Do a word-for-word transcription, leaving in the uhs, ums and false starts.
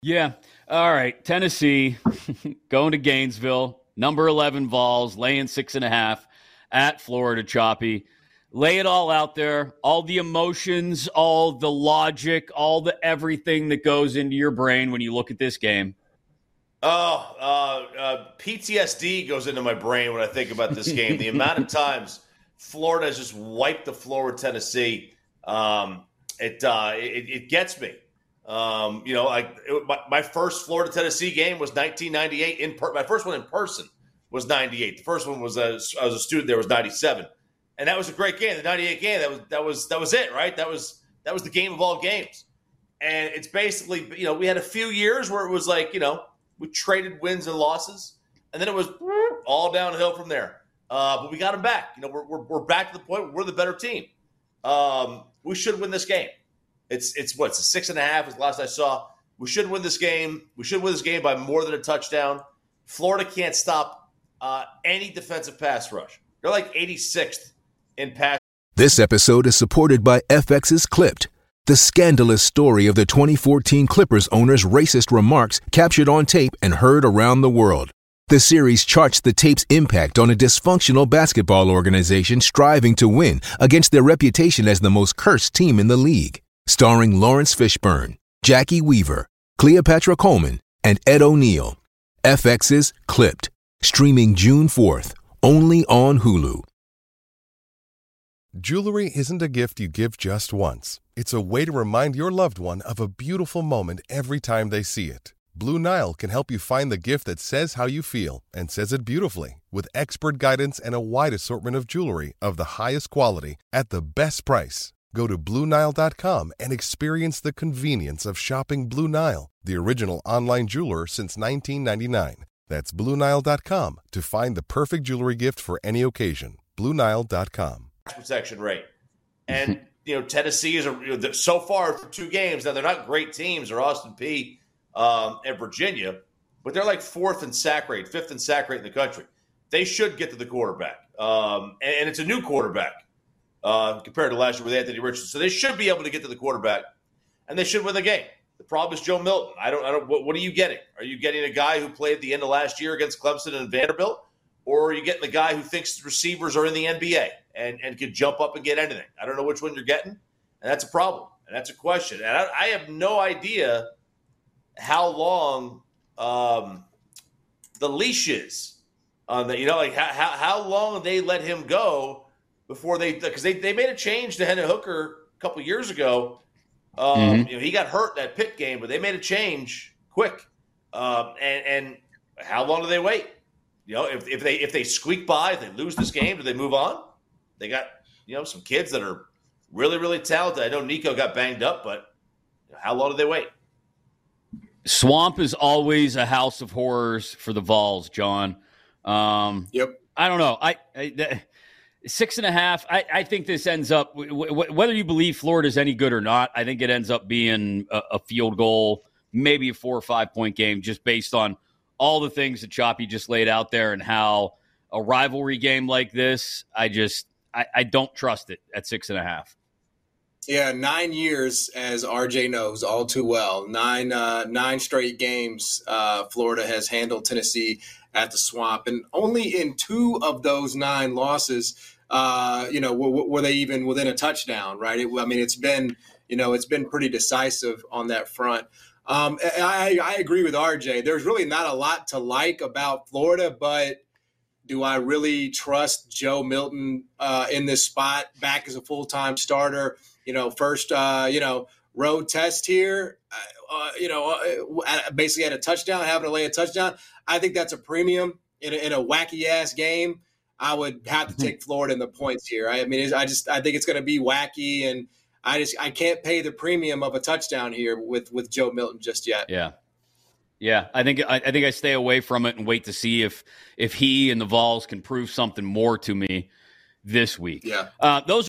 Yeah. All right. Tennessee going to Gainesville. Number eleven Vols, laying six and a half at Florida, Choppy. Lay it all out there. All the emotions, all the logic, all the everything that goes into your brain when you look at this game. Oh, uh, uh, P T S D goes into my brain when I think about this game. The amount of times Florida has just wiped the floor with Tennessee, um, it, uh, it it gets me. Um, you know, I, it, my, my first Florida Tennessee game was nineteen ninety-eight. In per, my first one in person was ninety-eight. The first one was a, I was a student there was ninety-seven, and that was a great game. The ninety-eight game that was that was that was it, right? That was that was the game of all games. And it's basically, you know, we had a few years where it was like, you know, we traded wins and losses, and then it was all downhill from there. Uh, but we got them back. You know, we're we're, we're back to the point where we're the better team. Um, we should win this game. It's it's what it's a six and a half is the last I saw. We should win this game. We should win this game by more than a touchdown. Florida can't stop uh, any defensive pass rush. They're like eighty-sixth in pass. This episode is supported by F X's Clipped, the scandalous story of the twenty fourteen Clippers owner's racist remarks captured on tape and heard around the world. The series charts the tape's impact on a dysfunctional basketball organization striving to win against their reputation as the most cursed team in the league. Starring Lawrence Fishburne, Jackie Weaver, Cleopatra Coleman, and Ed O'Neill. F X's Clipped, streaming June fourth, only on Hulu. Jewelry isn't a gift you give just once. It's a way to remind your loved one of a beautiful moment every time they see it. Blue Nile can help you find the gift that says how you feel and says it beautifully, with expert guidance and a wide assortment of jewelry of the highest quality at the best price. Go to Blue Nile dot com and experience the convenience of shopping Blue Nile, the original online jeweler since nineteen ninety-nine. That's Blue Nile dot com to find the perfect jewelry gift for any occasion. Blue Nile dot com. Protection rate. And, you know, Tennessee is a, you know, so far for two games. Now, they're not great teams, or Austin Peay um, and Virginia, but they're like fourth in sack rate, fifth in sack rate in the country. They should get to the quarterback. Um, and, and it's a new quarterback. Uh, compared to last year with Anthony Richardson. So they should be able to get to the quarterback, and they should win the game. The problem is Joe Milton. I don't, I don't, what, what are you getting? Are you getting a guy who played the end of last year against Clemson and Vanderbilt, or are you getting the guy who thinks receivers are in the N B A and, and can jump up and get anything? I don't know which one you're getting, and that's a problem, and that's a question. And I, I have no idea how long um, the leash is on that. You know, like how, how, how long they let him go before they, because they, they made a change to Hendon Hooker a couple years ago. Um, mm-hmm. You know, he got hurt in that Pitt game, but they made a change quick. Um, and, and how long do they wait? You know, if, if they if they squeak by, if they lose this game, do they move on? They got, you know, some kids that are really, really talented. I know Nico got banged up, but how long do they wait? Swamp is always a house of horrors for the Vols, John. Um, yep. I don't know. I, I that, Six and a half, I, I think this ends up, w- w- whether you believe Florida's any good or not, I think it ends up being a, a field goal, maybe a four or five-point game, just based on all the things that Choppy just laid out there and how a rivalry game like this, I just, I, I don't trust it at six and a half. Yeah, nine years, as R J knows all too well, nine, uh, nine straight games uh, Florida has handled Tennessee at the Swamp, and only in two of those nine losses, uh, you know, were, were they even within a touchdown, right? It, I mean, it's been, you know, it's been pretty decisive on that front. Um, I, I agree with R J. There's really not a lot to like about Florida, but Do I really trust Joe Milton uh, in this spot back as a full-time starter? You know, first, uh, you know, road test here, uh, you know, basically had a touchdown, having to lay a touchdown. I think that's a premium in a, in a wacky-ass game. I would have to take Florida in the points here. I mean, I just I think it's going to be wacky, and I just I can't pay the premium of a touchdown here with with Joe Milton just yet. Yeah. Yeah, I think I, I think I stay away from it and wait to see if if he and the Vols can prove something more to me this week. Yeah, uh, those